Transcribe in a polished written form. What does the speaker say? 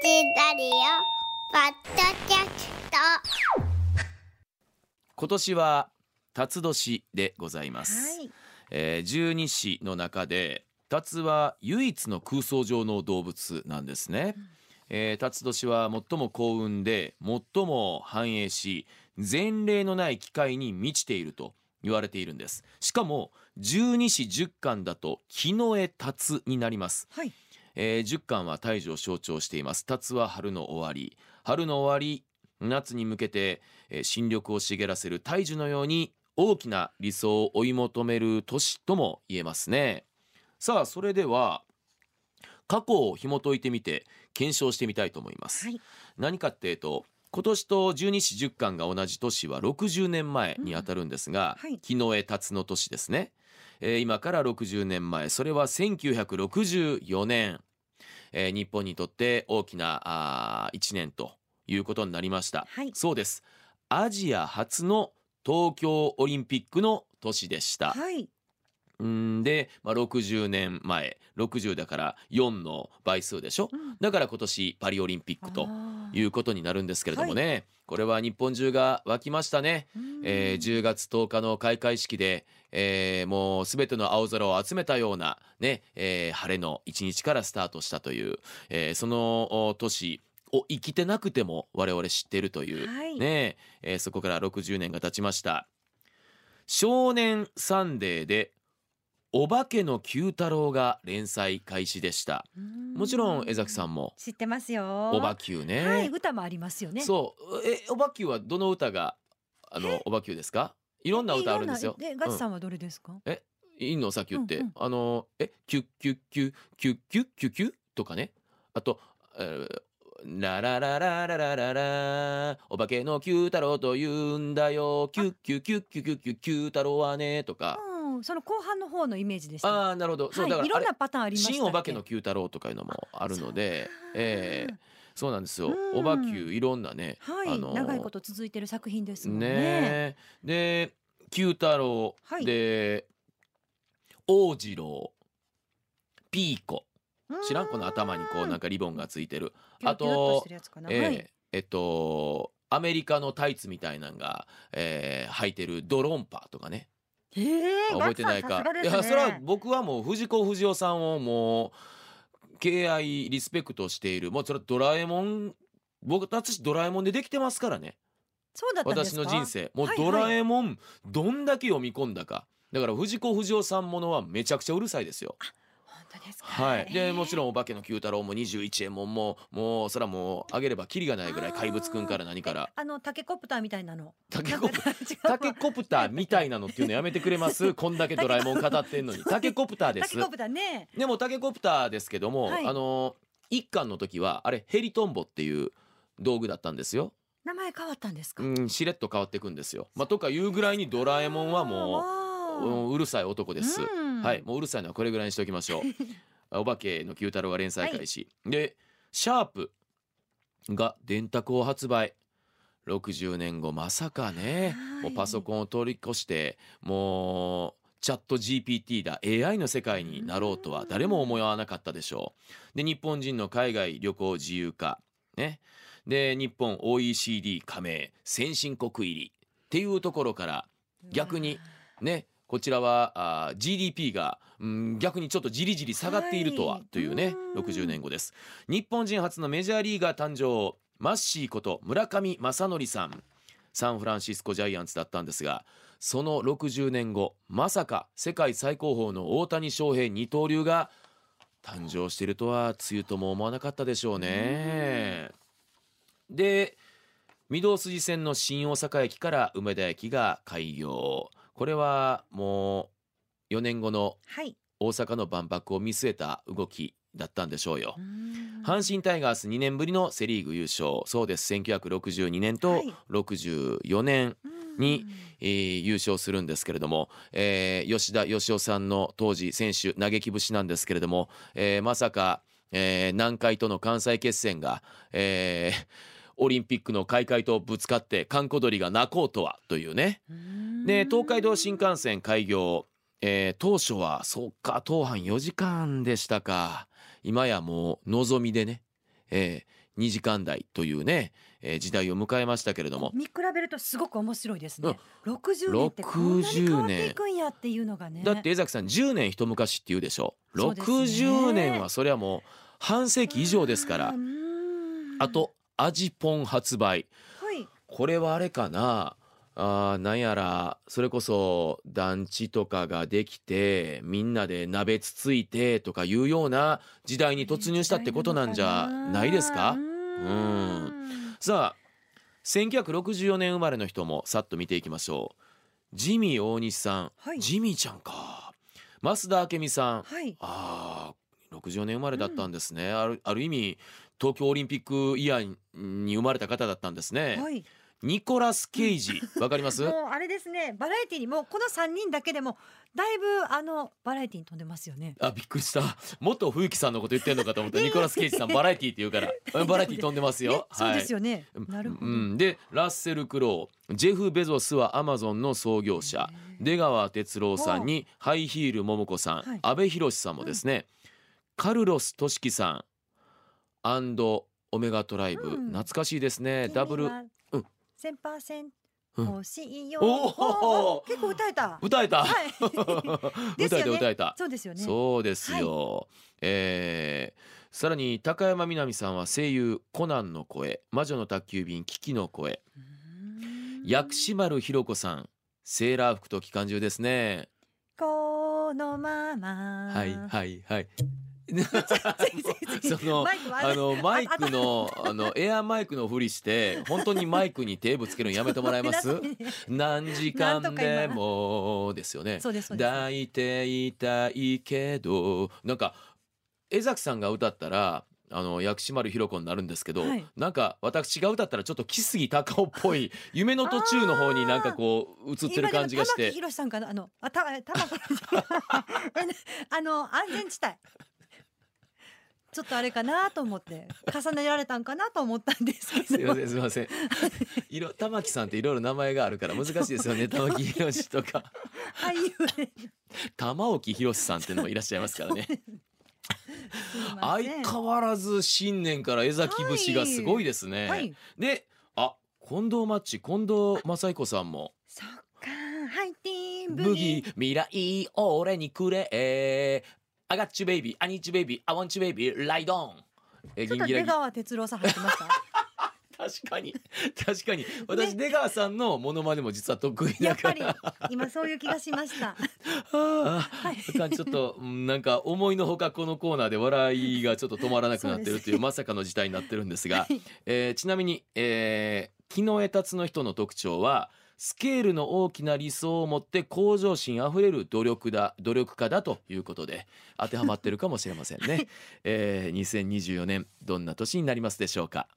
チラリオポッドキャスト。今年は辰年でございます、はい十二支の中で辰は唯一の空想上の動物なんですね、辰年は最も幸運で最も繁栄し前例のない機会に満ちていると言われているんです。しかも十二支十干だと木の絵辰になります、はい十干は大樹を象徴しています。辰は春の終わり夏に向けて新緑を茂らせる大樹のように大きな理想を追い求める年とも言えますね。さあそれでは過去を紐解いてみて検証してみたいと思います、はい、何かっていうと今年と十二支十干が同じ年は60年前にあたるんですが、うんはい、木の絵辰の年ですね、今から60年前それは1964年、日本にとって大きな1年ということになりました、はい、そうです。アジア初の東京オリンピックの年でした、はい、で、60年前60だから4の倍数でしょ、うん、だから今年パリオリンピックということになるんですけれどもね、はい、これは日本中が沸きましたね、10月10日の開会式で、もうすべての青空を集めたような、ね晴れの一日からスタートしたという、その年を生きてなくても我々知っているという、はいねそこから60年が経ちました。少年サンデーでお化けのQ太郎が連載開始でした。もちろん江崎さんも知ってますよ。おばきゅうね、はい、歌もありますよね。そうおばきゅうはどの歌がおばきゅうですか？いろんな歌あるんですよ。ガチさんはどれですか？いいのさっき言って、うんうん、キュッキュッキュッキュッキュッキュッキュッとかね、あとララララララララお化けのQ太郎と言うんだよキュッキュッキュッキュッキュッキュッQ太郎はねとか、うん、その後半の方のイメージでした。あなるほど、はい、そうだからいろんなパターンありましたっけ。新お化けのQ太郎とかいうのもあるので、そうなんですよ。おばきゅういろんなね、はい長いこと続いてる作品ですもん ねでQ太郎で、はい、王次郎ピーコ知らんこの頭にこうなんかリボンがついてる、あとアメリカのタイツみたいなのが、履いてるドロンパとかね、覚えてないか、ね、いやそれは僕はもう藤子不二雄さんをもう敬愛リスペクトしている、もうそれはドラえもん、僕たちドラえもんでできてますからね。そうだったんですか私の人生、もうドラえもん、はいはい、どんだけ読み込んだか。だから藤子不二雄さんものはめちゃくちゃうるさいですよ。ですかね、はい、でもちろんお化けのQ太郎も21円ももうそらもうあげればキリがないぐらい怪物くんから何からタケコプターみたいなのタケコプターみたいなのっていうのやめてくれますこんだけドラえもん語ってんのにタケコプターです。タケコプター、ね、でもタケコプターですけども、はい、一巻の時はあれヘリトンボっていう道具だったんですよ。名前変わったんですか？うん、しれっと変わってくんですよ、とかいうぐらいにドラえもんはもううるさい男です、はい、もううるさいのはこれぐらいにしておきましょうお化けのQ太郎が連載開始、はい、でシャープが電卓を発売。60年後まさかね、はい、もうパソコンを通り越してもうチャット GPT だ AI の世界になろうとは誰も思わなかったでしょう。で日本人の海外旅行自由化、ね、で日本 OECD 加盟先進国入りっていうところから逆にねこちらはGDP が、逆にちょっとじりじり下がっているとは、はい、というね60年後です。日本人初のメジャーリーガー誕生。マッシーこと村上正則さん、サンフランシスコジャイアンツだったんですが、その60年後まさか世界最高峰の大谷翔平二刀流が誕生しているとはつゆとも思わなかったでしょうね。で御堂筋線の新大阪駅から梅田駅が開業。これはもう4年後の大阪の万博を見据えた動きだったんでしょうよ。阪神タイガース2年ぶりのセリーグ優勝。そうです、1962年と64年に、優勝するんですけれども、吉田義雄さんの当時選手嘆き節なんですけれども、まさか、南海との関西決戦が、オリンピックの開会とぶつかって閑古鳥が鳴こうとはというね。で東海道新幹線開業、当初はそうか、当半4時間でしたか。今やもうのぞみでね、2時間台というね、時代を迎えましたけれども、見比べるとすごく面白いですね。60年ってこんなに変わっていくんやっていうのがね。だって江崎さん10年一昔って言うでしょ。60年はそれはもう半世紀以上ですから。あとアジポン発売、はい、これはあれかな、なんやらそれこそ団地とかができてみんなで鍋つついてとかいうような時代に突入したってことなんじゃないですか。さあ1964年生まれの人もさっと見ていきましょう。ジミー大西さん、はい、ジミーちゃんか。増田明美さん、はい、60年生まれだったんですね、うん、ある意味東京オリンピックイヤーに生まれた方だったんですね、はい。ニコラス・ケイジ、わかります？もうあれですね、バラエティにもうこの3人だけでもだいぶバラエティに飛んでますよね。あ、びっくりした。元冬木さんのこと言ってんのかと思ったニコラス・ケイジさんバラエティって言うからバラエティ飛んでますよ、ね、はい、そうですよね。なるほど、うん、でラッセル・クロウ、ジェフ・ベゾスはアマゾンの創業者、出川哲朗さんにハイヒール・桃子さん、はい、安倍博さんもですね、うん、カルロス・トシキさんアンドオメガトライブ、うん、懐かしいですね。ダブル1000%欲しいよ、うん、結構歌えた、はい、ですよね。歌えたそうですよね。そうですよ、はい。さらに高山みなみさんは声優コナンの声、魔女の宅急便キキの声、薬師丸ひろ子さんセーラー服と機関銃ですね。このまま、はいはいはい。そのマイクのエアマイクのふりして本当にマイクに手ぶつけるのやめてもらえます？何時間でもですよね。抱いていたいけど、なんか江崎さんが歌ったら薬師丸ひろ子になるんですけど、はい、なんか私が歌ったらちょっと木杉隆夫っぽい夢の途中の方になんかこう映ってる感じがして。今でも玉木宏さんかな、安全地帯ちょっとあれかなと思って重ねられたんかなと思ったんですけどすいません玉木さんっていろいろ名前があるから難しいですよね。玉木宏とか玉置宏さんっていうのもいらっしゃいますからね。相変わらず新年から江崎節がすごいですね、はいはい。で、近藤マッチ近藤正彦さんも、そっか、ハイティーンブギー、未来俺にくれ、I got you baby, I need you baby, I want you baby, ride on。 ちょっと出川哲朗さん入ってました確かに私、ね、出川さんのモノマネも実は得意だからやっぱり今そういう気がしましたはい、ちょっとなんか思いのほかこのコーナーで笑いがちょっと止まらなくなってるというまさかの事態になってるんですが、はい、ちなみに、木の枝達の人の特徴はスケールの大きな理想を持って向上心あふれる努力家だということで当てはまってるかもしれませんね、はい。2024年どんな年になりますでしょうか。